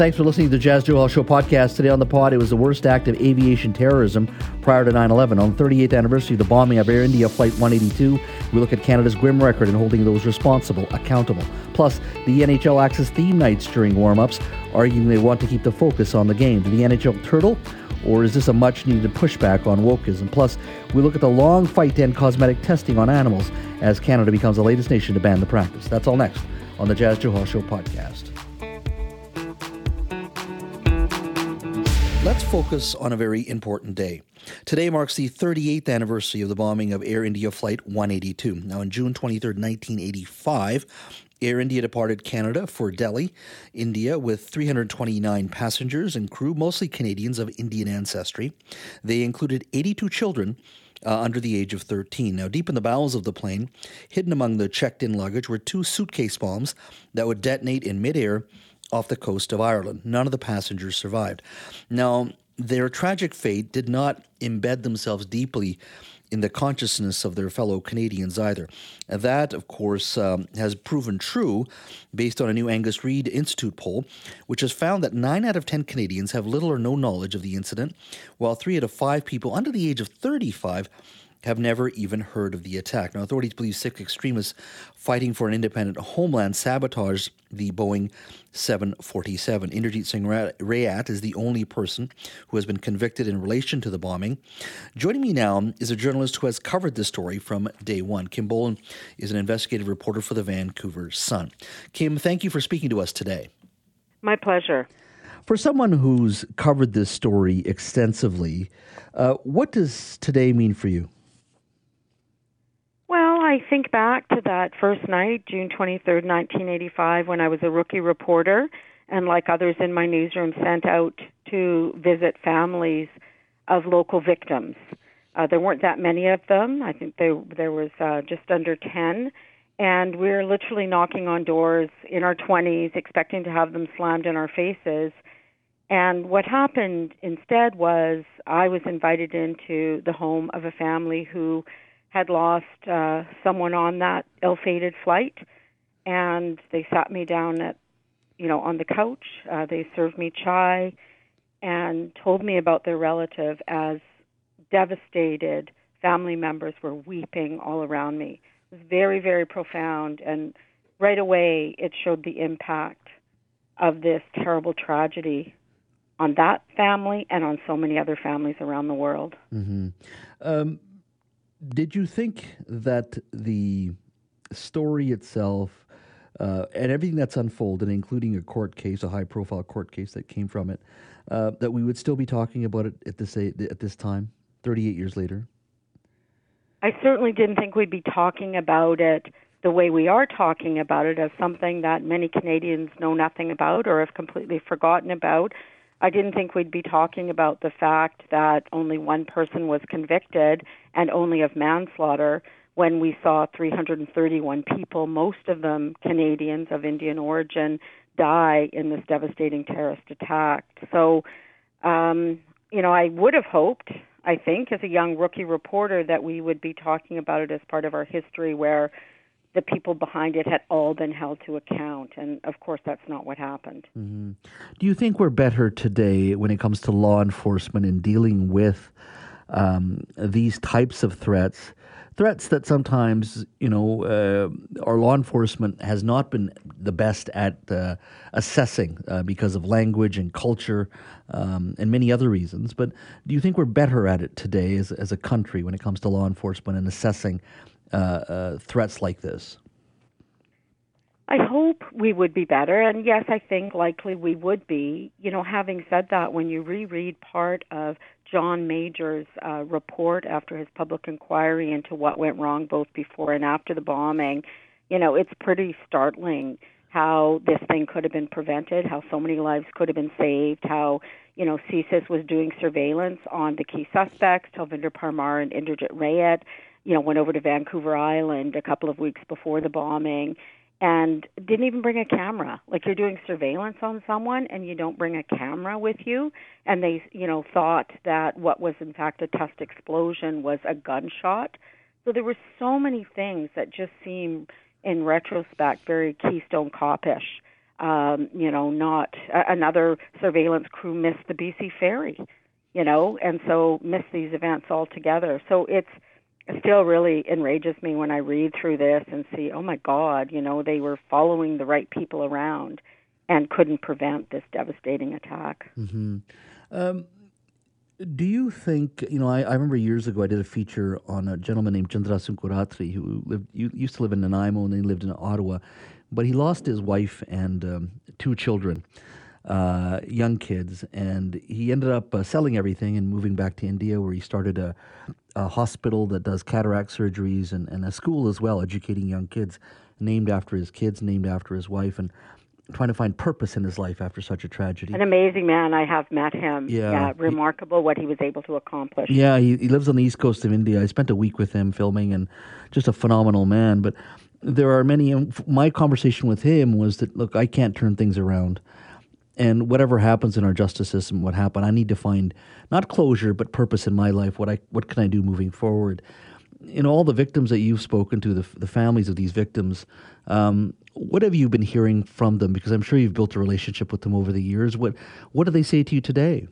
Thanks for listening to the Jas Johal Show podcast. Today on the pod, it was the worst act of aviation terrorism prior to 9/11. On the 38th anniversary of the bombing of Air India Flight 182, we look at Canada's grim record in holding those responsible accountable. Plus, the NHL axes theme nights during warm-ups, arguing they want to keep the focus on the game. Did the NHL turtle, or is this a much-needed pushback on wokeism? Plus, we look at the long fight to end cosmetic testing on animals as Canada becomes the latest nation to ban the practice. That's all next on the Jas Johal Show podcast. Let's focus on a very important day. Today marks the 38th anniversary of the bombing of Air India Flight 182. Now, on June 23rd, 1985, Air India departed Canada for Delhi, India, with 329 passengers and crew, mostly Canadians of Indian ancestry. They included 82 children under the age of 13. Now, deep in the bowels of the plane, hidden among the checked-in luggage, were two suitcase bombs that would detonate in midair off the coast of Ireland. None of the passengers survived. Now, their tragic fate did not embed themselves deeply in the consciousness of their fellow Canadians either. That, of course, has proven true based on a new Angus Reid Institute poll, which has found that 9 out of 10 Canadians have little or no knowledge of the incident, while 3 out of 5 people under the age of 35 have never even heard of the attack. Now, authorities believe 6 extremists fighting for an independent homeland sabotaged the Boeing 747. Inderjit Singh Reyat is the only person who has been convicted in relation to the bombing. Joining me now is a journalist who has covered this story from day one. Kim Bolan is an investigative reporter for the Vancouver Sun. Kim, thank you for speaking to us today. My pleasure. For someone who's covered this story extensively, what does today mean for you? Well, I think back to that first night, June 23rd, 1985, when I was a rookie reporter and, like others in my newsroom, sent out to visit families of local victims. There weren't that many of them. I think there was just under 10. And we were literally knocking on doors in our 20s, expecting to have them slammed in our faces. And what happened instead was I was invited into the home of a family who had lost someone on that ill-fated flight, and they sat me down at, on the couch. They served me chai and told me about their relative as devastated family members were weeping all around me. It was very, very profound, and right away it showed the impact of this terrible tragedy on that family and on so many other families around the world. Mm-hmm. Did you think that the story itself and everything that's unfolded, including a court case, a high-profile court case that came from it, that we would still be talking about it at this time, 38 years later? I certainly didn't think we'd be talking about it the way we are talking about it, as something that many Canadians know nothing about or have completely forgotten about. I didn't think we'd be talking about the fact that only one person was convicted and only of manslaughter when we saw 331 people, most of them Canadians of Indian origin, die in this devastating terrorist attack. So, I would have hoped, I think, as a young rookie reporter, that we would be talking about it as part of our history where the people behind it had all been held to account. And, of course, that's not what happened. Mm-hmm. Do you think we're better today when it comes to law enforcement in dealing with these types of threats that sometimes, our law enforcement has not been the best at assessing because of language and culture and many other reasons? But do you think we're better at it today as a country when it comes to law enforcement and assessing threats like this? I hope we would be better, and yes, I think likely we would be. Having said that, when you reread part of John Major's report after his public inquiry into what went wrong both before and after the bombing, it's pretty startling how this thing could have been prevented, how so many lives could have been saved, how, CSIS was doing surveillance on the key suspects, Talvinder Parmar and Inderjit Reyat, went over to Vancouver Island a couple of weeks before the bombing and didn't even bring a camera. Like, you're doing surveillance on someone and you don't bring a camera with you. And they, thought that what was in fact a test explosion was a gunshot. So there were so many things that just seem in retrospect very Keystone Cop-ish not another surveillance crew missed the BC ferry, and so missed these events altogether. So it still really enrages me when I read through this and see, oh my God, they were following the right people around and couldn't prevent this devastating attack. Mm-hmm. Do you think, I remember years ago I did a feature on a gentleman named Chandrasun Kuratri who used to live in Nanaimo and then he lived in Ottawa, but he lost his wife and two children, young kids, and he ended up selling everything and moving back to India where he started a hospital that does cataract surgeries and a school as well, educating young kids, named after his kids, named after his wife, and trying to find purpose in his life after such a tragedy. An amazing man. I have met him. Yeah, remarkable what he was able to accomplish. Yeah, he lives on the east coast of India. I spent a week with him filming, and just a phenomenal man. But there are many. My conversation with him was that, look, I can't turn things around. And whatever happens in our justice system, what happened, I need to find not closure but purpose in my life. What can I do moving forward? In all the victims that you've spoken to, the families of these victims, what have you been hearing from them? Because I'm sure you've built a relationship with them over the years. What do they say to you today?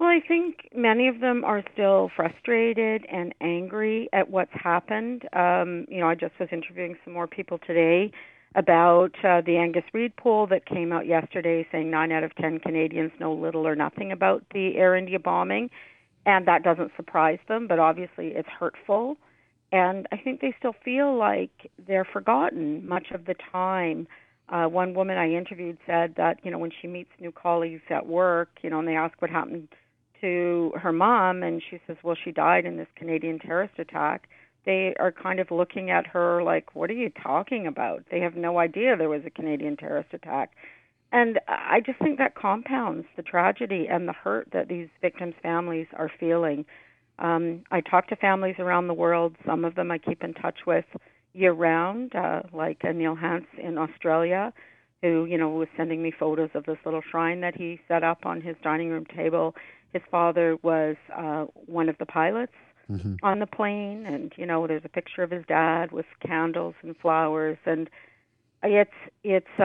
Well, I think many of them are still frustrated and angry at what's happened. I just was interviewing some more people today about the Angus Reid poll that came out yesterday saying 9 out of 10 Canadians know little or nothing about the Air India bombing, and that doesn't surprise them, but obviously it's hurtful. And I think they still feel like they're forgotten much of the time. One woman I interviewed said that, when she meets new colleagues at work, and they ask what happened to her mom, and she says, well, she died in this Canadian terrorist attack, they are kind of looking at her like, what are you talking about? They have no idea there was a Canadian terrorist attack. And I just think that compounds the tragedy and the hurt that these victims' families are feeling. I talk to families around the world. Some of them I keep in touch with year-round, like Neil Hans in Australia, who, was sending me photos of this little shrine that he set up on his dining room table. His father was one of the pilots on the plane, and there's a picture of his dad with candles and flowers, and it's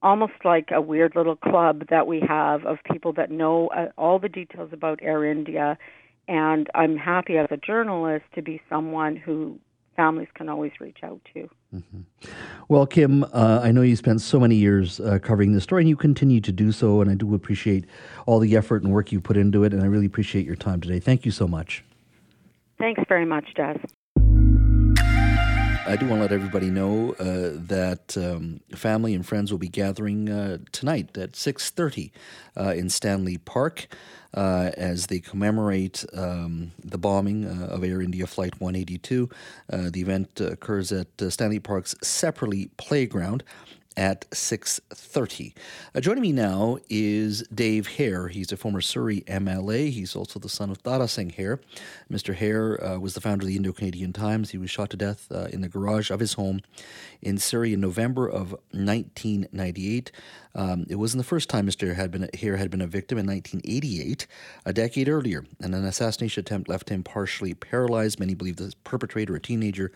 almost like a weird little club that we have of people that know all the details about Air India, and I'm happy as a journalist to be someone who families can always reach out to. Mm-hmm. Well, Kim, I know you spent so many years covering this story, and you continue to do so, and I do appreciate all the effort and work you put into it, and I really appreciate your time today. Thank you so much. Thanks very much, Jas. I do want to let everybody know that family and friends will be gathering tonight at 6:30 in Stanley Park as they commemorate the bombing of Air India Flight 182. The event occurs at Stanley Park's Sepperly Playground at 6:30. Joining me now is Dave Hare. He's a former Surrey MLA. He's also the son of Tara Singh Hayer. Mr. Hare was the founder of the Indo-Canadian Times. He was shot to death in the garage of his home in Surrey in November of 1998. It wasn't the first time Mr. Hare had been a victim. In 1988, a decade earlier, and an assassination attempt left him partially paralyzed. Many believe the perpetrator, a teenager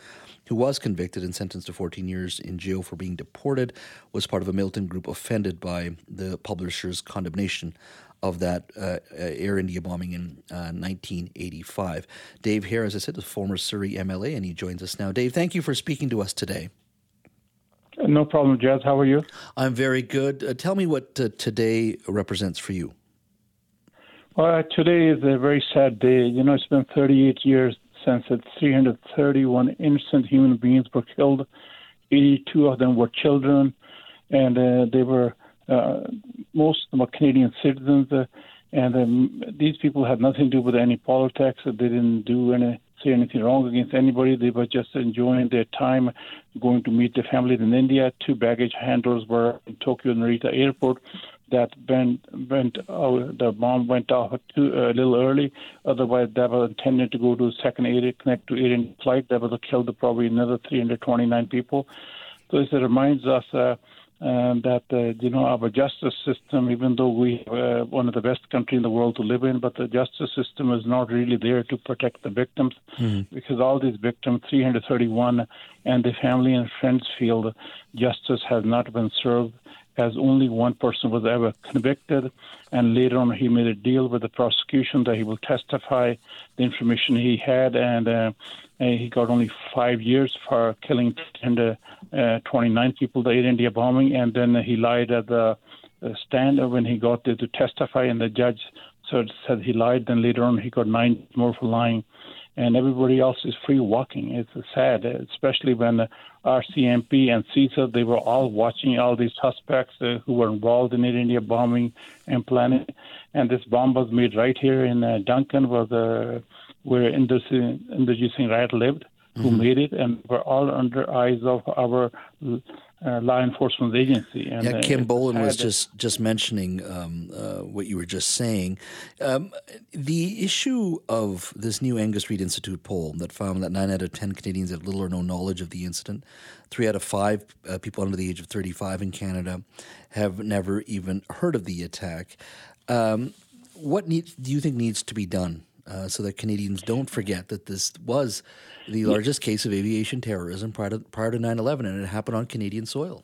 who was convicted and sentenced to 14 years in jail for being deported, was part of a militant group offended by the publisher's condemnation of that Air India bombing in 1985. Dave Hare, as I said, is a former Surrey MLA, and he joins us now. Dave, thank you for speaking to us today. No problem, Jas. How are you? I'm very good. Tell me what today represents for you. Today is a very sad day. It's been 38 years since 331 innocent human beings were killed. 82 of them were children, and most of them were Canadian citizens. These people had nothing to do with any politics. They didn't say anything wrong against anybody. They were just enjoying their time, going to meet their families in India. Two baggage handlers were in Tokyo Narita Airport. That the bomb went off a little early. Otherwise, that was intended to go to second area, connect to Air India flight. That would have killed probably another 329 people. So this reminds us that, our justice system, even though we are one of the best country in the world to live in, but the justice system is not really there to protect the victims, because all these victims, 331, and their family and friends feel justice has not been served, as only one person was ever convicted. And later on, he made a deal with the prosecution that he will testify the information he had, and he got only 5 years for killing 29 people, the Air India bombing, and then he lied at the stand when he got there to testify, and the judge said he lied. Then later on, he got 9 more for lying. And everybody else is free walking. It's sad, especially when RCMP and CSIS, they were all watching all these suspects who were involved in Air India bombing and planning. And this bomb was made right here in Duncan, where Inderjit Singh Reyat lived, who made it, and we're all under eyes of our law enforcement agency. And, Kim Bolan was just mentioning what you were just saying. The issue of this new Angus Reid Institute poll that found that 9 out of 10 Canadians have little or no knowledge of the incident, 3 out of 5 people under the age of 35 in Canada have never even heard of the attack. What do you think needs to be done so that Canadians don't forget that this was the largest case of aviation terrorism prior to 9/11, and it happened on Canadian soil?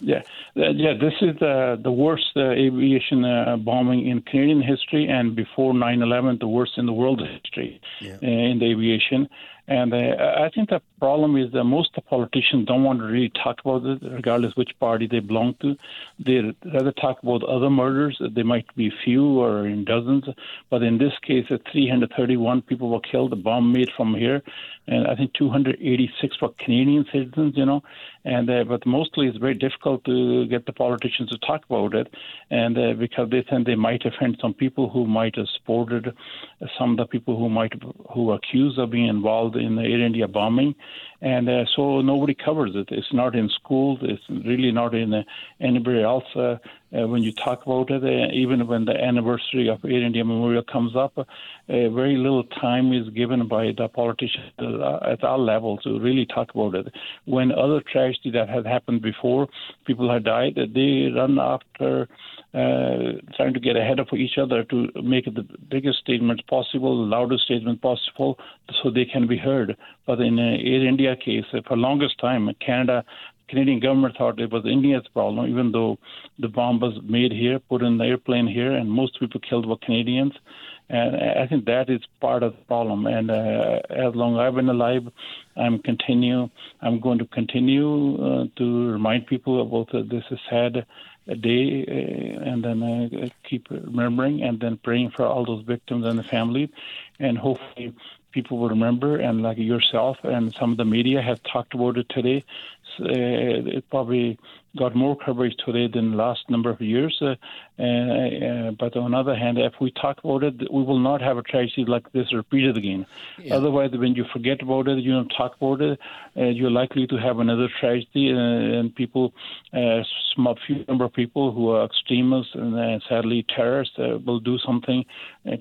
Yeah. This is the worst aviation bombing in Canadian history, and before 9/11, the worst in the world history in the aviation. And I think the problem is that most of the politicians don't want to really talk about it, regardless which party they belong to. They rather talk about other murders. They might be few or in dozens, but in this case, 331 people were killed. The bomb made from here, and I think 286 were Canadian citizens. And but mostly it's very difficult to get the politicians to talk about it, and because they think they might offend some people who might have supported some of the people who were accused of being involved in the Air India bombing, and so nobody covers it. It's not in schools. It's really not in anybody else. When you talk about it, even when the anniversary of Air India Memorial comes up, very little time is given by the politicians at our level to really talk about it. When other tragedy that had happened before, people had died, they run after trying to get ahead of each other to make the biggest statement possible, the loudest statement possible, so they can be heard. But in Air India case, for the longest time, Canadian government thought it was India's problem, even though the bomb was made here, put in the airplane here, and most people killed were Canadians. And I think that is part of the problem. And as long as I've been alive, I'm going to continue to remind people about this sad day, and then keep remembering and then praying for all those victims and the families, and hopefully people will remember, and like yourself and some of the media have talked about it today. It probably got more coverage today than the last number of years. But on the other hand, if we talk about it, we will not have a tragedy like this repeated again. Yeah. Otherwise, when you forget about it, you don't talk about it, you're likely to have another tragedy, and people, few number of people who are extremists and sadly terrorists will do something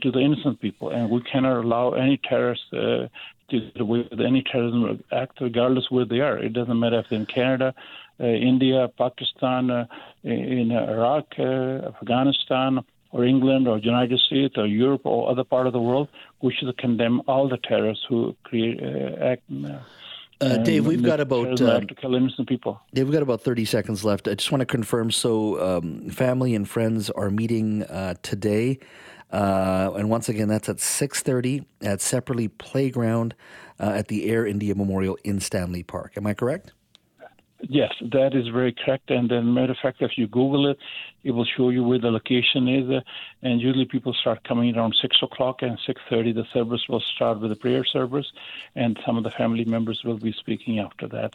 to the innocent people. And we cannot allow any terrorists to get away with any terrorism act, regardless where they are. It doesn't matter if they're in Canada, India, Pakistan, in Iraq, Afghanistan, or England, or United States, or Europe, or other part of the world. We should condemn all the terrorists who create act. Dave, we've got about to kill innocent people. Dave, we've got about 30 seconds left. I just want to confirm. So, family and friends are meeting today. And once again, that's at 6:30 at Separately Playground at the Air India Memorial in Stanley Park. Am I correct? Yes, that is very correct. And then, matter of fact, if you Google it, it will show you where the location is. And usually people start coming around 6 o'clock, and 6:30 the service will start with the prayer service. And some of the family members will be speaking after that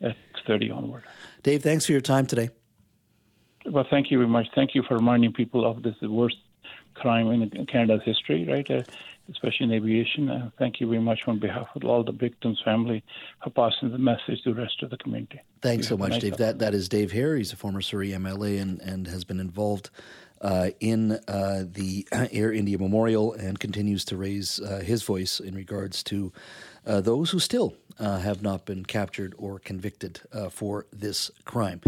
at 6:30 onward. Dave, thanks for your time today. Well, thank you very much. Thank you for reminding people of this worst crime in Canada's history, right? Especially in aviation. Thank you very much on behalf of all the victims' family for passing the message to the rest of the community. Thanks so much, Dave. That is Dave Hare. He's a former Surrey MLA and has been involved in the Air India Memorial, and continues to raise his voice in regards to those who still have not been captured or convicted for this crime.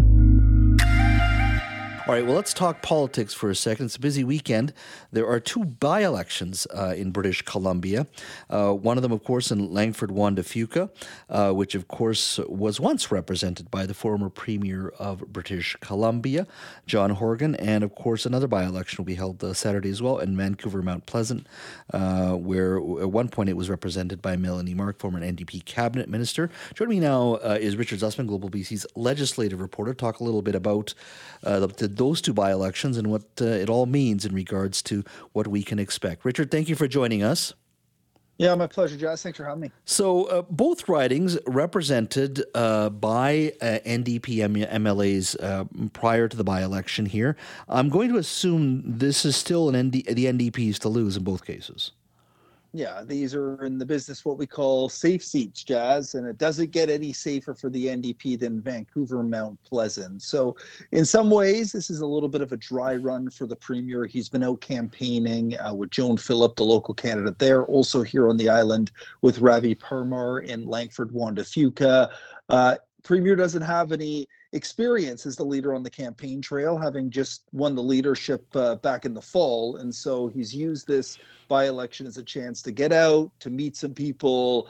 All right, well, let's talk politics for a second. It's a busy weekend. There are two by-elections in British Columbia. One of them, of course, in Langford-Juan de Fuca, which, of course, was once represented by the former Premier of British Columbia, John Horgan. And, of course, another by-election will be held Saturday as well in Vancouver Mount Pleasant, where at one point it was represented by Melanie Mark, former NDP cabinet minister. Joining me now is Richard Zussman, Global BC's legislative reporter. Talk a little bit about those two by-elections and what it all means in regards to what we can expect. Richard, thank you for joining us. Yeah, my pleasure, Jas. Thanks for having me. So both ridings represented by NDP MLAs prior to the by-election here. I'm going to assume this is still the NDPs to lose in both cases. Yeah, these are in the business what we call safe seats, Jas, and it doesn't get any safer for the NDP than Vancouver Mount Pleasant. So in some ways, this is a little bit of a dry run for the Premier. He's been out campaigning with Joan Phillip, the local candidate there, also here on the island with Ravi Parmar in Langford-Juan de Fuca. Premier doesn't have any experience as the leader on the campaign trail, having just won the leadership back in the fall. And so he's used this by-election as a chance to get out, to meet some people,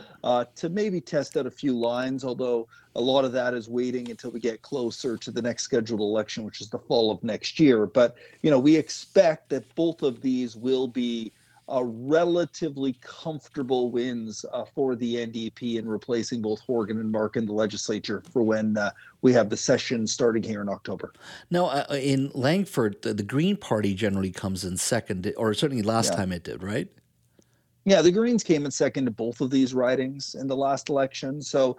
to maybe test out a few lines, although a lot of that is waiting until we get closer to the next scheduled election, which is the fall of next year. But, you know, we expect that both of these will be relatively comfortable wins for the NDP in replacing both Horgan and Mark in the legislature for when we have the session starting here in October. Now, in Langford, the Green Party generally comes in second, or certainly last time it did, right? Yeah, the Greens came in second to both of these ridings in the last election. So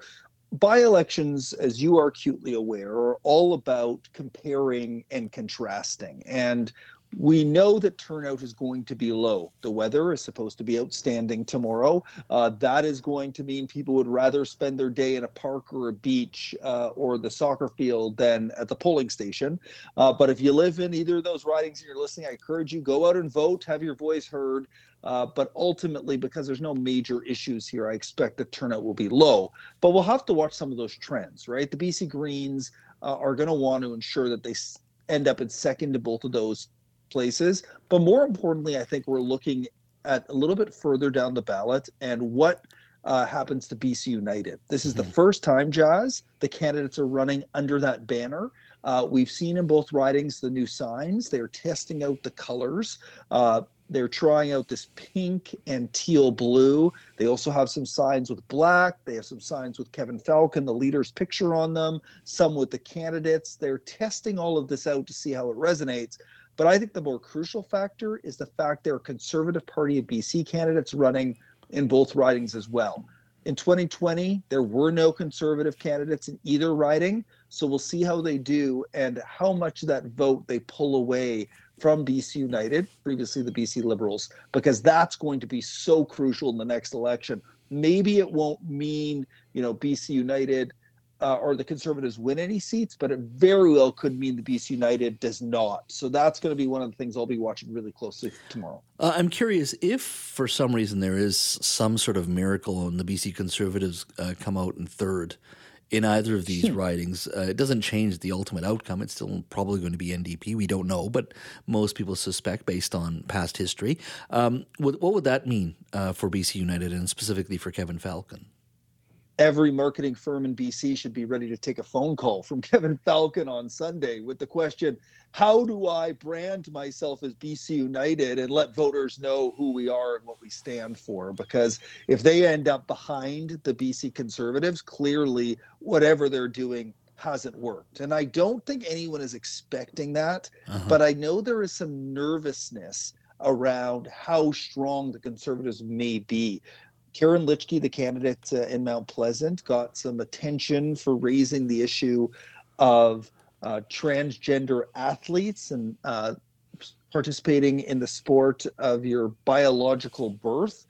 by-elections, as you are acutely aware, are all about comparing and contrasting. And we know that turnout is going to be low. The weather is supposed to be outstanding tomorrow. That is going to mean people would rather spend their day in a park or a beach or the soccer field than at the polling station. But if you live in either of those ridings and you're listening, I encourage you, go out and vote, have your voice heard. But ultimately, because there's no major issues here, I expect the turnout will be low. But we'll have to watch some of those trends, right? The BC Greens are going to want to ensure that they end up in second to both of those places. But more importantly, I think we're looking at a little bit further down the ballot and what happens to BC United. This is the first time, Jas, the candidates are running under that banner. We've seen in both ridings the new signs. They're testing out the colors. They're trying out this pink and teal blue. They also have some signs with black. They have some signs with Kevin Falcon, the leader's picture on them, some with the candidates. They're testing all of this out to see how it resonates. But I think the more crucial factor is the fact there are Conservative Party of BC candidates running in both ridings as well. In 2020, there were no Conservative candidates in either riding, so we'll see how they do and how much of that vote they pull away from BC United, previously the BC Liberals, because that's going to be so crucial in the next election. Maybe it won't mean, you know, BC United or the Conservatives win any seats, but it very well could mean the BC United does not. So that's going to be one of the things I'll be watching really closely tomorrow. I'm curious if for some reason there is some sort of miracle and the BC Conservatives come out in third in either of these ridings. It doesn't change the ultimate outcome. It's still probably going to be NDP. We don't know, but most people suspect based on past history. What would that mean for BC United and specifically for Kevin Falcon? Every marketing firm in BC should be ready to take a phone call from Kevin Falcon on Sunday with the question, how do I brand myself as BC United and let voters know who we are and what we stand for? Because if they end up behind the BC Conservatives, clearly whatever they're doing hasn't worked. And I don't think anyone is expecting that, but I know there is some nervousness around how strong the Conservatives may be. Karen Litschke, the candidate in Mount Pleasant, got some attention for raising the issue of transgender athletes and participating in the sport of your biological birth.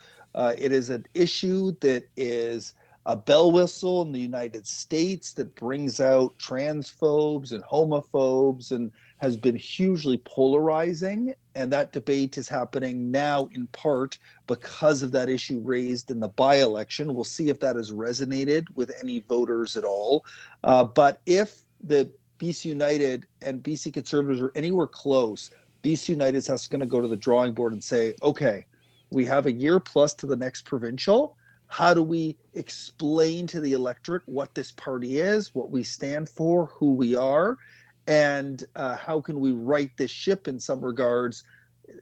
It is an issue that is a bell whistle in the United States that brings out transphobes and homophobes and has been hugely polarizing. And that debate is happening now in part because of that issue raised in the by-election. We'll see if that has resonated with any voters at all. But if the BC United and BC Conservatives are anywhere close, BC United's has going to go to the drawing board and say, okay, we have a year plus to the next provincial. How do we explain to the electorate what this party is, what we stand for, who we are, and how can we right this ship in some regards?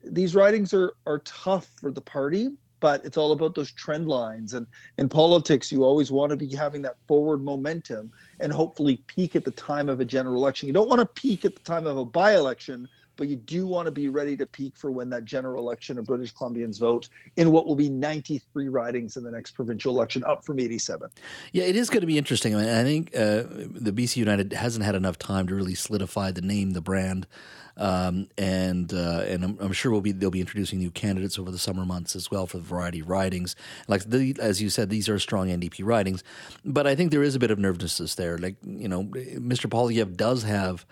These ridings are tough for the party, but it's all about those trend lines. And in politics, you always want to be having that forward momentum and hopefully peak at the time of a general election. You don't want to peak at the time of a by-election, but you do want to be ready to peak for when that general election of British Columbians vote in what will be 93 ridings in the next provincial election, up from 87. Yeah, it is going to be interesting. I mean, I think the BC United hasn't had enough time to really solidify the name, the brand, and I'm sure they'll be introducing new candidates over the summer months as well for the variety of ridings. Like as you said, these are strong NDP ridings, but I think there is a bit of nervousness there. Like, you know, Mr. Polyev does have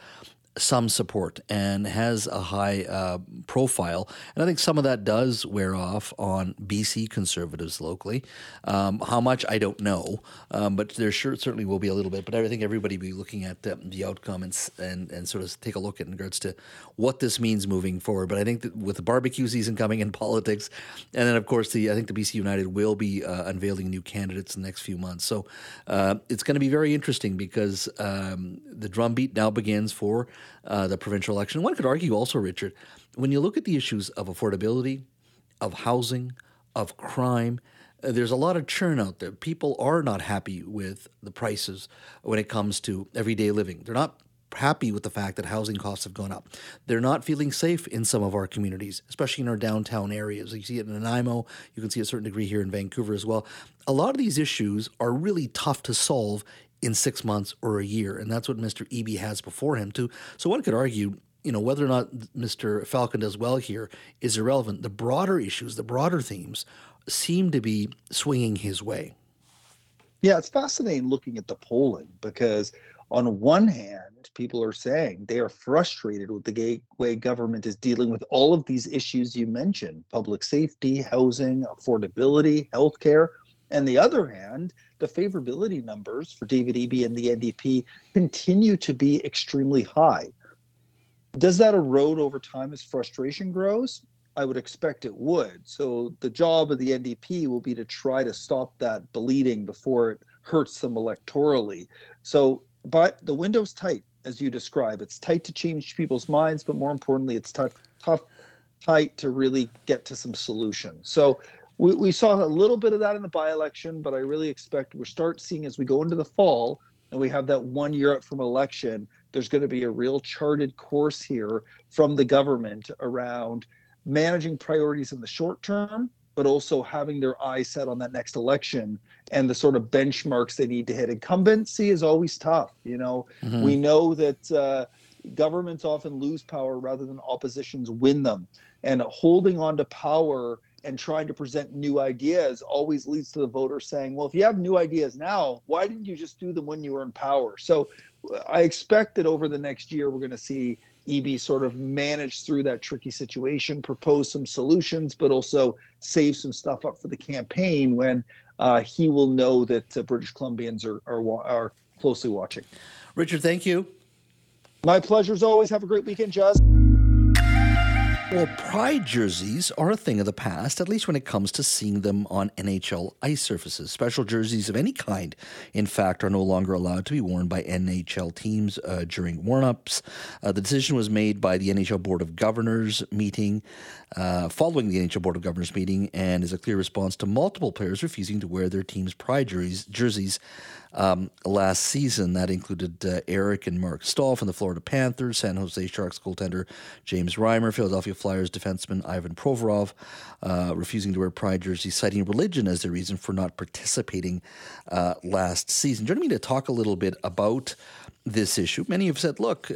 some support and has a high profile. And I think some of that does wear off on BC Conservatives locally. How much, I don't know, but there certainly will be a little bit. But I think everybody will be looking at the outcome and sort of take a look at in regards to what this means moving forward. But I think that with the barbecue season coming in politics, and then, of course, I think the BC United will be unveiling new candidates in the next few months. So it's going to be very interesting because the drumbeat now begins for the provincial election. One could argue also, Richard, when you look at the issues of affordability, of housing, of crime, there's a lot of churn out there. People are not happy with the prices when it comes to everyday living. They're not happy with the fact that housing costs have gone up. They're not feeling safe in some of our communities, especially in our downtown areas. You see it in Nanaimo. You can see a certain degree here in Vancouver as well. A lot of these issues are really tough to solve in 6 months or a year. And that's what Mr. Eby has before him too. So one could argue, you know, whether or not Mr. Falcon does well here is irrelevant. The broader issues, the broader themes seem to be swinging his way. Yeah, it's fascinating looking at the polling because on one hand, people are saying they are frustrated with the way government is dealing with all of these issues you mentioned, public safety, housing, affordability, healthcare. On the other hand, the favorability numbers for David Eby and the NDP continue to be extremely high. Does that erode over time as frustration grows? I would expect it would. So the job of the NDP will be to try to stop that bleeding before it hurts them electorally. So, but the window's tight, as you describe. It's tight to change people's minds, but more importantly, it's tight to really get to some solution. So we saw a little bit of that in the by-election, but I really expect we'll start seeing as we go into the fall and we have that 1 year out from election, there's going to be a real charted course here from the government around managing priorities in the short term, but also having their eyes set on that next election and the sort of benchmarks they need to hit. Incumbency is always tough. You know, We know that governments often lose power rather than oppositions win them, and holding on to power and trying to present new ideas always leads to the voter saying, well, if you have new ideas now, why didn't you just do them when you were in power? So I expect that over the next year, we're going to see EB sort of manage through that tricky situation, propose some solutions, but also save some stuff up for the campaign when he will know that British Columbians are closely watching. Richard, thank you. My pleasure as always. Have a great weekend, Jas. Well, pride jerseys are a thing of the past, at least when it comes to seeing them on NHL ice surfaces. Special jerseys of any kind, in fact, are no longer allowed to be worn by NHL teams during warm-ups. The decision was made by the NHL Board of Governors meeting, following the NHL Board of Governors meeting, and is a clear response to multiple players refusing to wear their team's pride jerseys last season. That included Eric and Mark Stahl from the Florida Panthers, San Jose Sharks goaltender James Reimer, Philadelphia Flyers defenseman Ivan Provorov, refusing to wear pride jerseys, citing religion as their reason for not participating last season. Joining me to talk a little bit about this issue, many have said, look,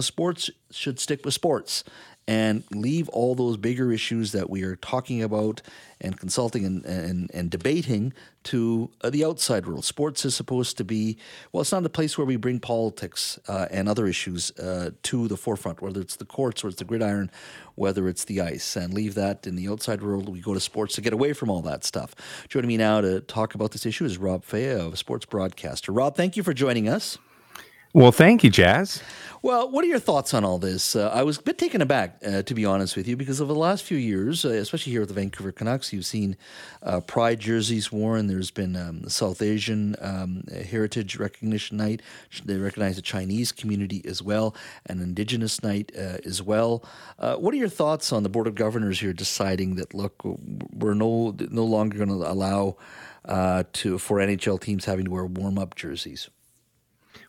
sports should stick with sports and leave all those bigger issues that we are talking about and consulting and debating to the outside world. Sports is supposed to be, well, it's not a place where we bring politics and other issues to the forefront, whether it's the courts or it's the gridiron, whether it's the ice, and leave that in the outside world. We go to sports to get away from all that stuff. Joining me now to talk about this issue is Rob Fea, a sports broadcaster. Rob, thank you for joining us. Well, thank you, Jas. Well, what are your thoughts on all this? I was a bit taken aback, to be honest with you, because over the last few years, especially here with the Vancouver Canucks, you've seen pride jerseys worn. There's been South Asian Heritage Recognition Night. They recognize the Chinese community as well, an Indigenous night as well. What are your thoughts on the Board of Governors here deciding that, look, we're no longer going to allow for NHL teams having to wear warm-up jerseys?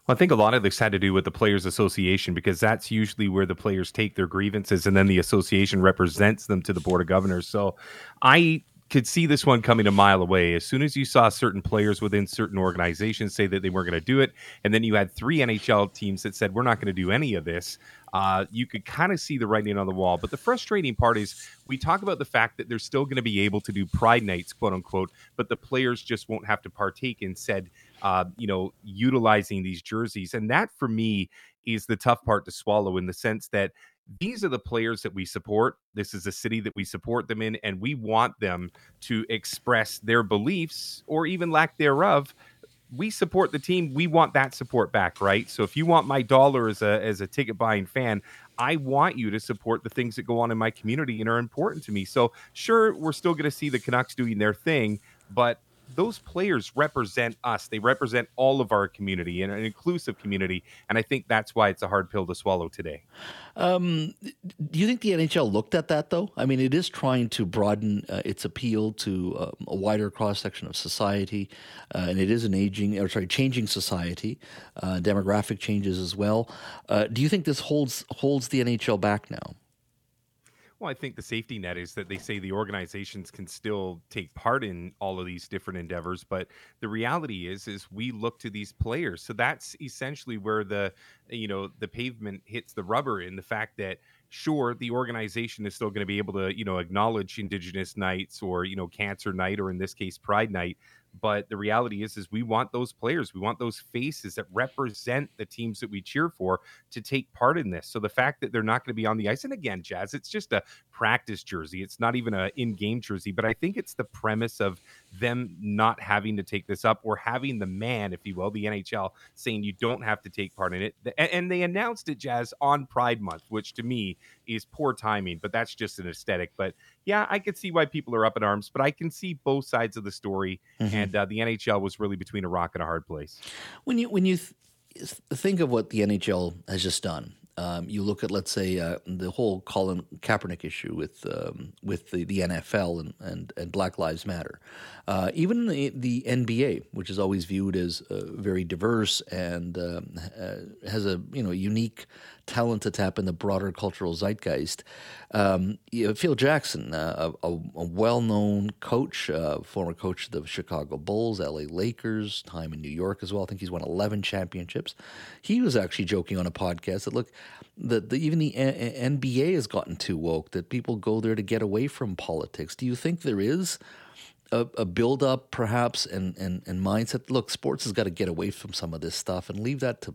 Well, I think a lot of this had to do with the Players Association, because that's usually where the players take their grievances, and then the association represents them to the Board of Governors. So I could see this one coming a mile away. As soon as you saw certain players within certain organizations say that they weren't going to do it, and then you had three NHL teams that said, we're not going to do any of this, you could kind of see the writing on the wall. But the frustrating part is we talk about the fact that they're still going to be able to do pride nights, quote unquote, but the players just won't have to partake in said utilizing these jerseys. And that, for me, is the tough part to swallow, in the sense that these are the players that we support. This is a city that we support them in, and we want them to express their beliefs, or even lack thereof. We support the team. We want that support back, right? So if you want my dollar as a ticket-buying fan, I want you to support the things that go on in my community and are important to me. So sure, we're still going to see the Canucks doing their thing, but those players represent us. They represent all of our community, and an inclusive community. And I think that's why it's a hard pill to swallow today. Do you think the NHL looked at that, though? I mean, it is trying to broaden its appeal to a wider cross-section of society, and it is an changing society, demographic changes as well. Do you think this holds the NHL back now? Well, I think the safety net is that they say the organizations can still take part in all of these different endeavors, but the reality is we look to these players. So that's essentially where the pavement hits the rubber, in the fact that, sure, the organization is still going to be able to, acknowledge Indigenous nights, or, Cancer Night, or in this case, Pride Night. But the reality is we want those players, we want those faces that represent the teams that we cheer for to take part in this. So the fact that they're not going to be on the ice, and again, Jas, it's just a practice jersey. It's not even an in-game jersey, but I think it's the premise of them not having to take this up, or having the man, if you will, the NHL, saying you don't have to take part in it. And they announced it, Jas, on Pride Month, which to me is poor timing, but that's just an aesthetic. But yeah, I could see why people are up in arms, but I can see both sides of the story. Mm-hmm. And the NHL was really between a rock and a hard place. When you think of what the NHL has just done, you look at, let's say, the whole Colin Kaepernick issue with the NFL and Black Lives Matter. Even the NBA, which is always viewed as very diverse and has a unique talent to tap in the broader cultural zeitgeist. Phil Jackson, a well-known coach, former coach of the Chicago Bulls, LA Lakers, time in New York as well. I think he's won 11 championships. He was actually joking on a podcast that, look, even the NBA has gotten too woke, that people go there to get away from politics. Do you think there is a build-up, perhaps, and mindset? Look, sports has got to get away from some of this stuff and leave that to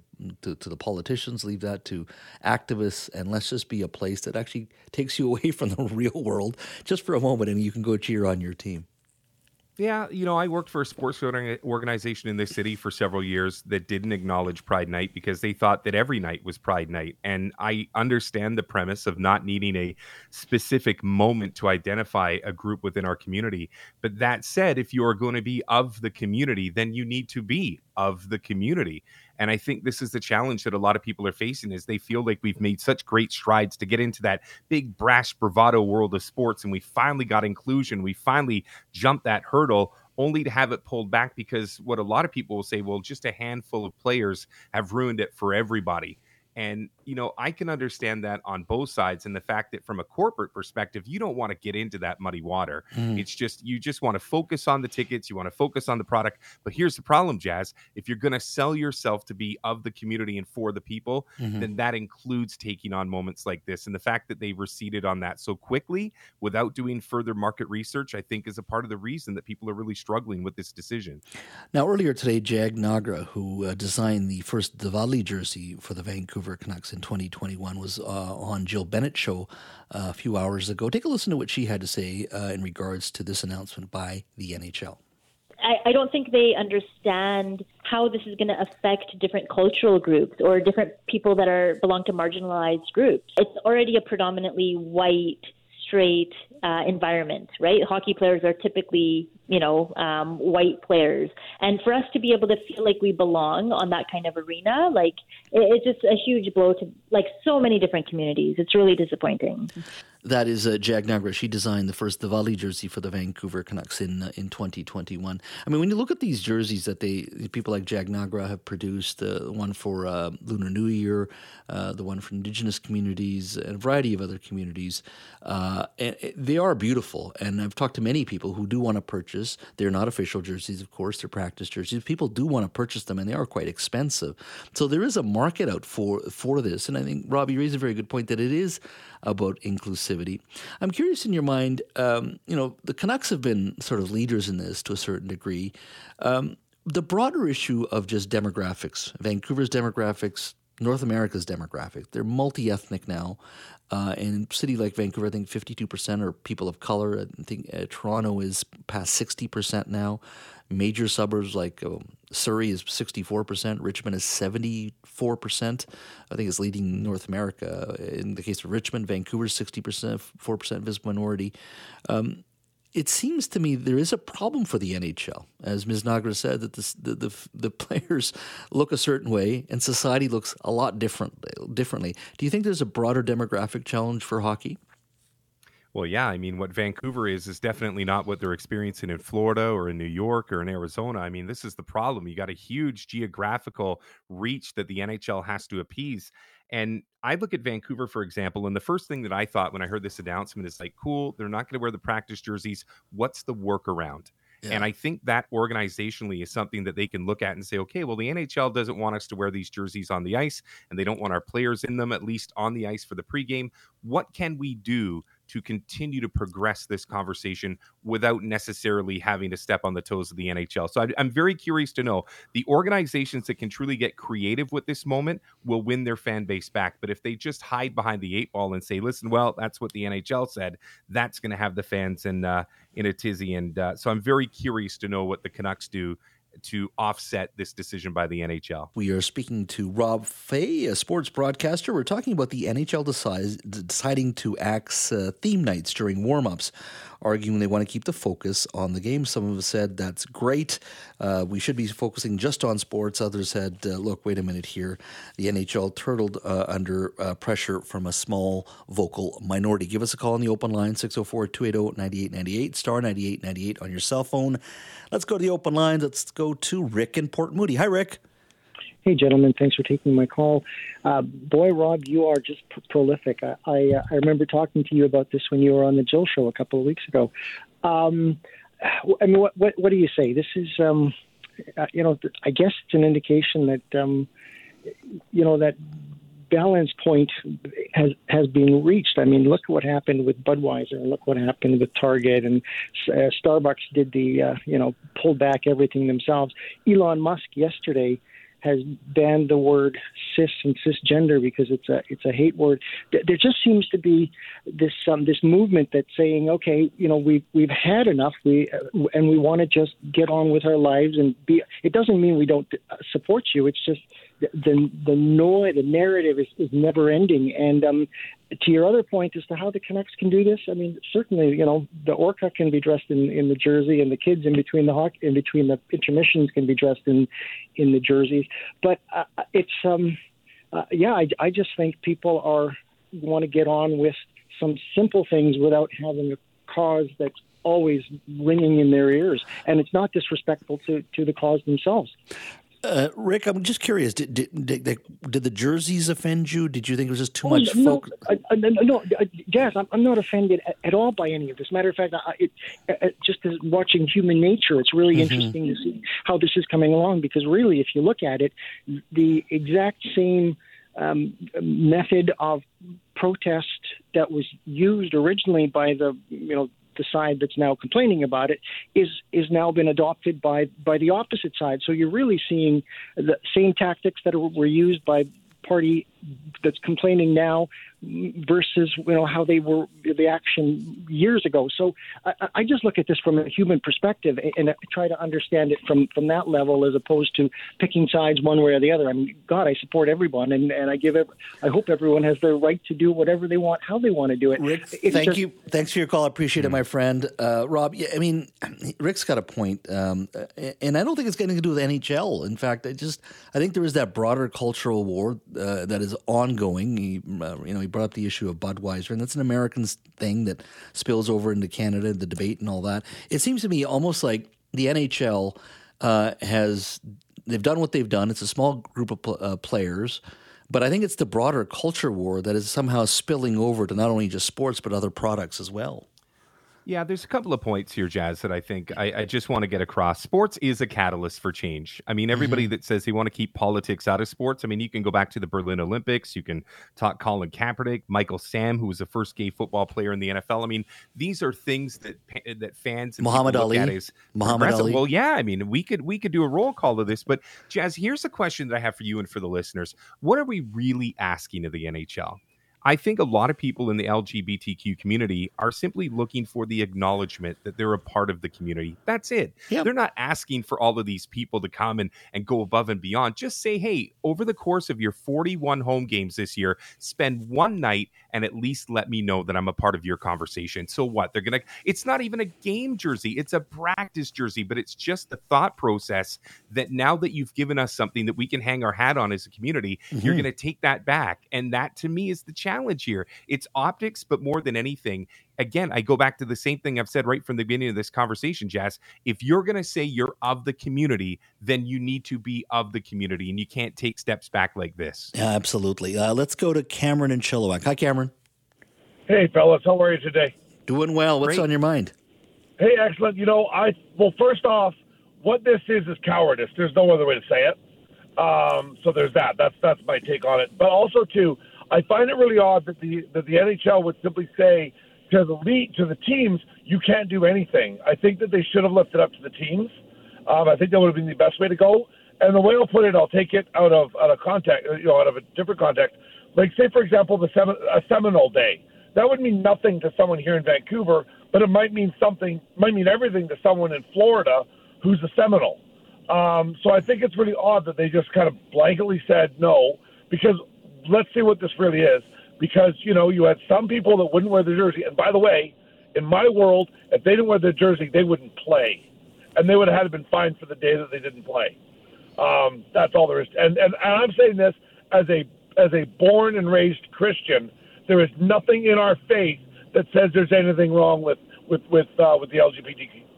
the politicians, leave that to activists, and let's just be a place that actually takes you away from the real world just for a moment, and you can go cheer on your team. Yeah, I worked for a sports organization in this city for several years that didn't acknowledge Pride Night because they thought that every night was Pride Night. And I understand the premise of not needing a specific moment to identify a group within our community. But that said, if you are going to be of the community, then you need to be of the community. And I think this is the challenge that a lot of people are facing, is they feel like we've made such great strides to get into that big brash bravado world of sports, and we finally got inclusion. We finally jumped that hurdle, only to have it pulled back because what a lot of people will say, well, just a handful of players have ruined it for everybody. And, I can understand that on both sides, and the fact that from a corporate perspective, you don't want to get into that muddy water. It's just, you just want to focus on the tickets. You want to focus on the product. But here's the problem, Jas. If you're going to sell yourself to be of the community and for the people, then that includes taking on moments like this. And the fact that they receded on that so quickly without doing further market research, I think, is a part of the reason that people are really struggling with this decision. Now, earlier today, Jag Nagra, who designed the first Diwali jersey for the Vancouver Canucks in 2021, was on Jill Bennett's show a few hours ago. Take a listen to what she had to say in regards to this announcement by the NHL. I don't think they understand how this is going to affect different cultural groups or different people that belong to marginalized groups. It's already a predominantly white, straight environment, right? Hockey players are typically, white players. And for us to be able to feel like we belong on that kind of arena, like, it's just a huge blow to, like, so many different communities. It's really disappointing. That is Jag Nagra. She designed the first Diwali jersey for the Vancouver Canucks in 2021. I mean, when you look at these jerseys that people like Jag Nagra have produced, the one for Lunar New Year, the one for Indigenous communities, and a variety of other communities, and they are beautiful. And I've talked to many people who do want to purchase. They're not official jerseys, of course. They're practice jerseys. People do want to purchase them, and they are quite expensive. So there is a market out for this. And I think Robbie raised a very good point that it is about inclusivity. I'm curious in your mind, the Canucks have been sort of leaders in this to a certain degree. The broader issue of just demographics, Vancouver's demographics, North America's demographics, they're multi-ethnic now. In a city like Vancouver, I think 52% are people of color. I think Toronto is past 60% now. Major suburbs like Surrey is 64%. Richmond is 74%. I think it's leading North America. In the case of Richmond, Vancouver is 60%, 4% visible minority. It seems to me there is a problem for the NHL, as Ms. Nagra said, that the players look a certain way and society looks a lot differently. Do you think there's a broader demographic challenge for hockey? Well, yeah, I mean, what Vancouver is definitely not what they're experiencing in Florida or in New York or in Arizona. I mean, this is the problem. You got a huge geographical reach that the NHL has to appease. And I look at Vancouver, for example, and the first thing that I thought when I heard this announcement is like, cool, they're not going to wear the practice jerseys. What's the workaround? Yeah. And I think that organizationally is something that they can look at and say, okay, well, the NHL doesn't want us to wear these jerseys on the ice, and they don't want our players in them, at least on the ice for the pregame. What can we do to continue to progress this conversation without necessarily having to step on the toes of the NHL? So I'm very curious to know, the organizations that can truly get creative with this moment will win their fan base back. But if they just hide behind the eight ball and say, listen, well, that's what the NHL said, that's going to have the fans in a tizzy. And so I'm very curious to know what the Canucks do to offset this decision by the NHL. We are speaking to Rob Fay, a sports broadcaster. We're talking about the NHL deciding to axe theme nights during warm-ups, arguing they want to keep the focus on the game. Some of us said, that's great. We should be focusing just on sports. Others said, look, wait a minute here. The NHL turtled under pressure from a small vocal minority. Give us a call on the open line, 604-280-9898, star 9898 on your cell phone. Let's go to the open line. Let's go to Rick in Port Moody. Hi, Rick. Hey, gentlemen. Thanks for taking my call. Boy, Rob, you are just prolific. I remember talking to you about this when you were on the Jill Show a couple of weeks ago. I mean, what do you say? This is, I guess it's an indication that, that balance point has been reached. I mean, look what happened with Budweiser and look what happened with Target, and Starbucks did the, pulled back everything themselves. Elon Musk yesterday has banned the word cis and cisgender because it's a hate word. There just seems to be this movement that's saying, okay, we've had enough. We want to just get on with our lives and be. It doesn't mean we don't support you. It's just the narrative is never ending. And to your other point as to how the Canucks can do this, I mean, certainly, the Orca can be dressed in the jersey, and the kids in between the intermissions can be dressed in the jerseys. But I just think people want to get on with some simple things without having a cause that's always ringing in their ears, and it's not disrespectful to the cause themselves. Rick, I'm just curious. Did the jerseys offend you? Did you think it was just too much focus? No, Jas, I'm not offended at all by any of this. Matter of fact, just as watching Human Nature, it's really interesting to see how this is coming along, because really, if you look at it, the exact same method of protest that was used originally by the side that's now complaining about it is now been adopted by the opposite side. So you're really seeing the same tactics that were used by Party that's complaining now versus, you know, how they were, the action years ago. So I just look at this from a human perspective and I try to understand it from that level as opposed to picking sides one way or the other. I mean, God, I support everyone and I give it, I hope everyone has their right to do whatever they want, how they want to do it. Rick, thank you. Thanks for your call. I appreciate it, my friend. Rob, I mean, Rick's got a point. And I don't think it's getting to do with NHL. In fact, I think there is that broader cultural war that is ongoing. He brought up the issue of Budweiser, and that's an American thing that spills over into Canada, the debate and all that. It seems to me almost like the NHL they've done what they've done. It's a small group of players, but I think it's the broader culture war that is somehow spilling over to not only just sports but other products as well. Yeah, there's a couple of points here, Jas, that I think I just want to get across. Sports is a catalyst for change. I mean, everybody that says they want to keep politics out of sports, I mean, you can go back to the Berlin Olympics. You can talk Colin Kaepernick, Michael Sam, who was the first gay football player in the NFL. I mean, these are things that fans and Muhammad Ali. Muhammad Ali. Well, yeah, I mean, we could do a roll call of this. But, Jas, here's a question that I have for you and for the listeners. What are we really asking of the NHL? I think a lot of people in the LGBTQ community are simply looking for the acknowledgement that they're a part of the community. That's it. Yep. They're not asking for all of these people to come and go above and beyond. Just say, hey, over the course of your 41 home games this year, spend one night and at least let me know that I'm a part of your conversation. So what? It's not even a game jersey. It's a practice jersey, but it's just the thought process that now that you've given us something that we can hang our hat on as a community, you're going to take that back. And that to me is the challenge here. It's optics, but more than anything, again, I go back to the same thing I've said right from the beginning of this conversation, Jas. If you're going to say you're of the community, then you need to be of the community, and you can't take steps back like this. Yeah, absolutely. Let's go to Cameron in Chilliwack. Hi, Cameron. Hey, fellas. How are you today? Doing well. What's on your mind? Hey, excellent. You know, first off, what this is cowardice. There's no other way to say it. So there's that. That's my take on it. But also, too, I find it really odd that the NHL would simply say to the league, to the teams, you can't do anything. I think that they should have left it up to the teams. I think that would have been the best way to go. And the way I'll put it, I'll take it out of context, you know, out of a different context. Like, say, for example, a Seminole Day. That would mean nothing to someone here in Vancouver, but it might mean something, might mean everything to someone in Florida who's a Seminole. So I think it's really odd that they just kind of blanketly said no, because let's see what this really is, because, you know, you had some people that wouldn't wear their jersey. And by the way, in my world, if they didn't wear their jersey, they wouldn't play. And they would have had been fined for the day that they didn't play. That's all there is. And I'm saying this as a born and raised Christian. There is nothing in our faith that says there's anything wrong with the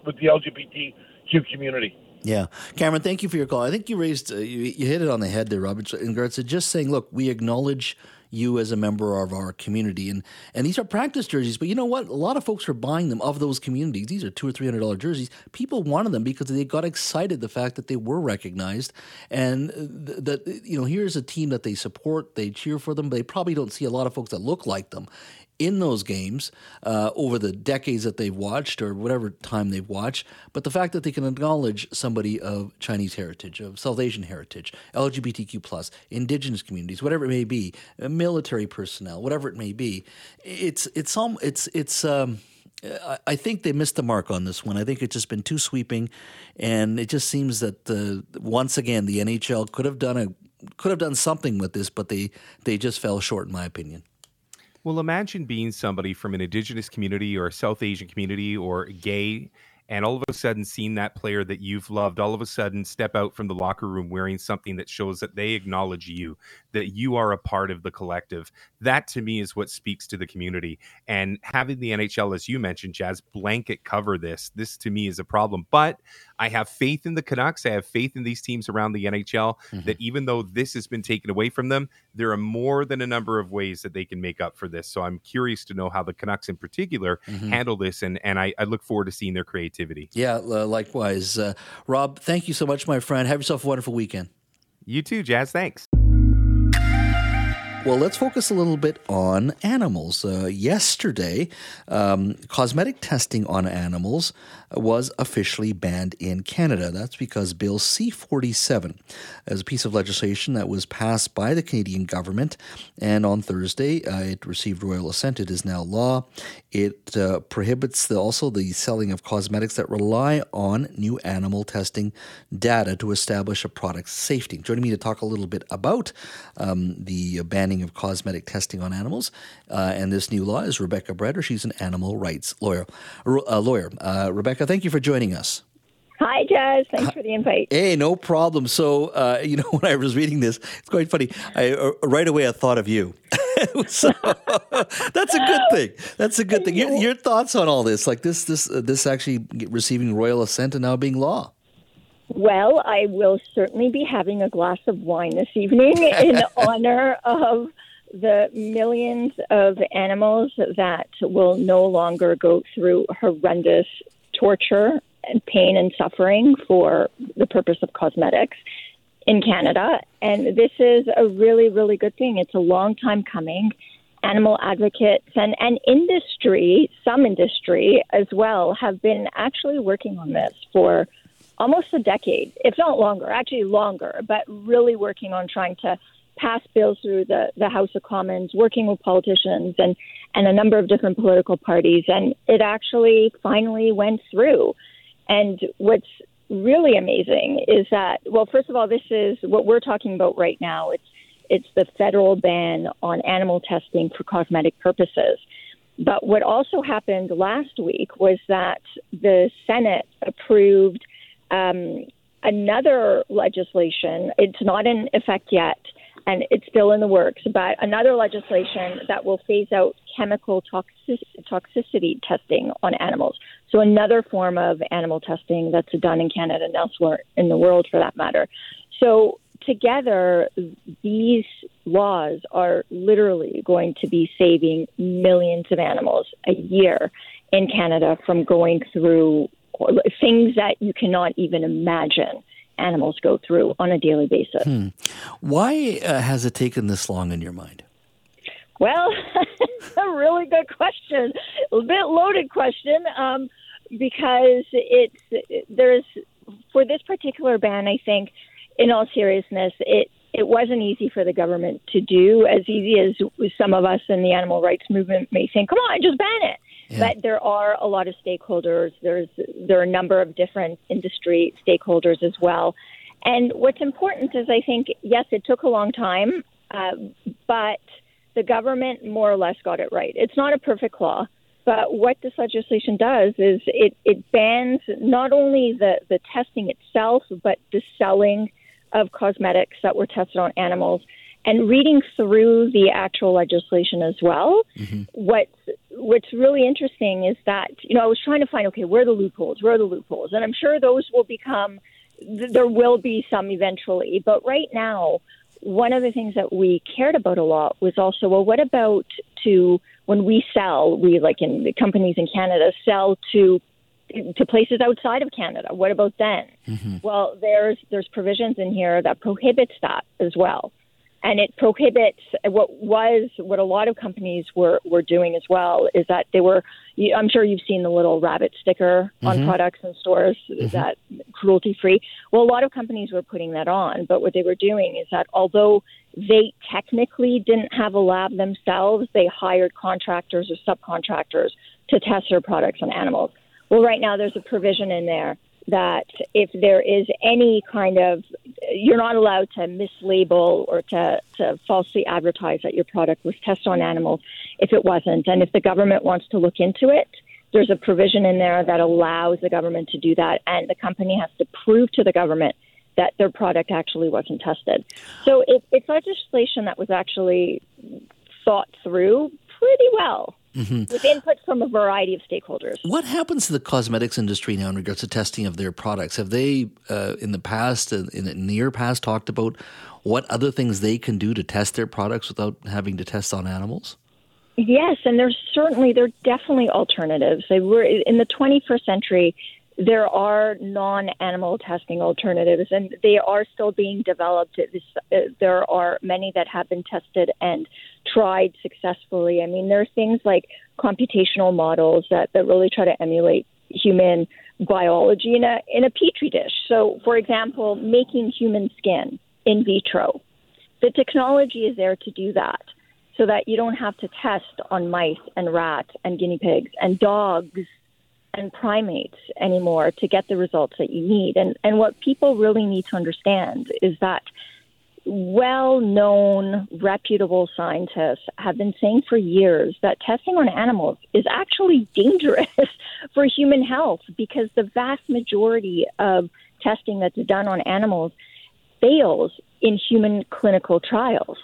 LGBTQ community. Yeah. Cameron, thank you for your call. I think you raised, you hit it on the head there, Robert, in regards to just saying, look, we acknowledge you as a member of our community. And these are practice jerseys, but you know what? A lot of folks are buying them of those communities. These are $200 or $300 jerseys. People wanted them because they got excited the fact that they were recognized and that, you know, here's a team that they support, they cheer for them, but they probably don't see a lot of folks that look like them in those games over the decades that they've watched or whatever time they've watched. But the fact that they can acknowledge somebody of Chinese heritage, of South Asian heritage, LGBTQ plus, indigenous communities, whatever it may be, military personnel, whatever it may be, I think they missed the mark on this one. I think it's just been too sweeping, and it just seems that once again the NHL could have done something with this, but they just fell short, in my opinion. Well, imagine being somebody from an indigenous community or a South Asian community or gay, and all of a sudden seeing that player that you've loved all of a sudden step out from the locker room wearing something that shows that they acknowledge you, that you are a part of the collective. That, to me, is what speaks to the community. And having the NHL, as you mentioned, Jas, blanket cover this, to me, is a problem. But I have faith in the Canucks. I have faith in these teams around the NHL that even though this has been taken away from them, there are more than a number of ways that they can make up for this. So I'm curious to know how the Canucks in particular handle this, and I look forward to seeing their creativity. Yeah, likewise. Rob, thank you so much, my friend. Have yourself a wonderful weekend. You too, Jas. Thanks. Well, let's focus a little bit on animals. Yesterday, cosmetic testing on animals was officially banned in Canada. That's because Bill C-47 is a piece of legislation that was passed by the Canadian government, and on Thursday, it received royal assent. It is now law. It prohibits also the selling of cosmetics that rely on new animal testing data to establish a product's safety. Joining me to talk a little bit about the ban of cosmetic testing on animals, and this new law is Rebecca Breder. She's an animal rights lawyer. Rebecca, thank you for joining us. Hi, Jas. Thanks for the invite. Hey, no problem. So, when I was reading this, it's quite funny. Right away, I thought of you. So, that's a good thing. Your thoughts on all this, like this actually receiving royal assent and now being law. Well, I will certainly be having a glass of wine this evening in honor of the millions of animals that will no longer go through horrendous torture and pain and suffering for the purpose of cosmetics in Canada. And this is a really, really good thing. It's a long time coming. Animal advocates and industry, some industry as well, have been actually working on this for almost a decade, if not longer, actually longer, but really working on trying to pass bills through the House of Commons, working with politicians and a number of different political parties. And it actually finally went through. And what's really amazing is that, well, first of all, this is what we're talking about right now. It's the federal ban on animal testing for cosmetic purposes. But what also happened last week was that the Senate approved another legislation. It's not in effect yet, and it's still in the works, but another legislation that will phase out chemical toxicity testing on animals. So another form of animal testing that's done in Canada and elsewhere in the world, for that matter. So together, these laws are literally going to be saving millions of animals a year in Canada from going through things that you cannot even imagine animals go through on a daily basis. Why has it taken this long in your mind? Well, it's a really good question, a bit loaded question, because for this particular ban, I think, in all seriousness, it wasn't easy for the government to do, as easy as some of us in the animal rights movement may think, come on, just ban it. Yeah. But there are a lot of stakeholders. There are a number of different industry stakeholders as well. And what's important is, I think, yes, it took a long time, but the government more or less got it right. It's not a perfect law, but what this legislation does is it bans not only the testing itself, but the selling of cosmetics that were tested on animals. And reading through the actual legislation as well, what's really interesting is that, I was trying to find, okay, where are the loopholes? And I'm sure those will become, there will be some eventually. But right now, one of the things that we cared about a lot was also, well, what about when we sell, like in the companies in Canada, sell to places outside of Canada? What about then? Well, there's provisions in here that prohibits that as well. And it prohibits what a lot of companies were doing as well, is that they were, I'm sure you've seen the little rabbit sticker on products in stores that cruelty free. Well, a lot of companies were putting that on, but what they were doing is that although they technically didn't have a lab themselves, they hired contractors or subcontractors to test their products on animals. Well, right now there's a provision in there that if there is any kind of, you're not allowed to mislabel or to falsely advertise that your product was tested on animals if it wasn't. And if the government wants to look into it, there's a provision in there that allows the government to do that. And the company has to prove to the government that their product actually wasn't tested. So it's legislation that was actually thought through pretty well. With input from a variety of stakeholders. What happens to the cosmetics industry now in regards to testing of their products? Have they, in the past, in the near past, talked about what other things they can do to test their products without having to test on animals? Yes, and there are definitely alternatives. In the 21st century, there are non-animal testing alternatives, and they are still being developed. There are many that have been tested and tried successfully. I mean, there are things like computational models that really try to emulate human biology in a petri dish. So, for example, making human skin in vitro. The technology is there to do that, so that you don't have to test on mice and rats and guinea pigs and dogs and primates anymore to get the results that you need. And what people really need to understand is that well-known, reputable scientists have been saying for years that testing on animals is actually dangerous for human health, because the vast majority of testing that's done on animals fails in human clinical trials.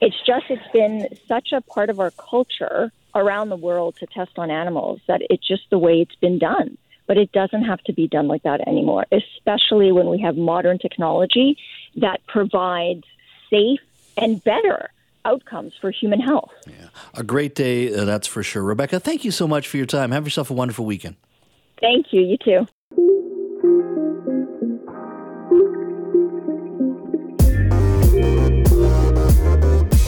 It's been such a part of our culture around the world to test on animals that it's just the way it's been done. But it doesn't have to be done like that anymore, especially when we have modern technology that provides safe and better outcomes for human health. Yeah. A great day, that's for sure. Rebecca, thank you so much for your time. Have yourself a wonderful weekend. Thank you. You too.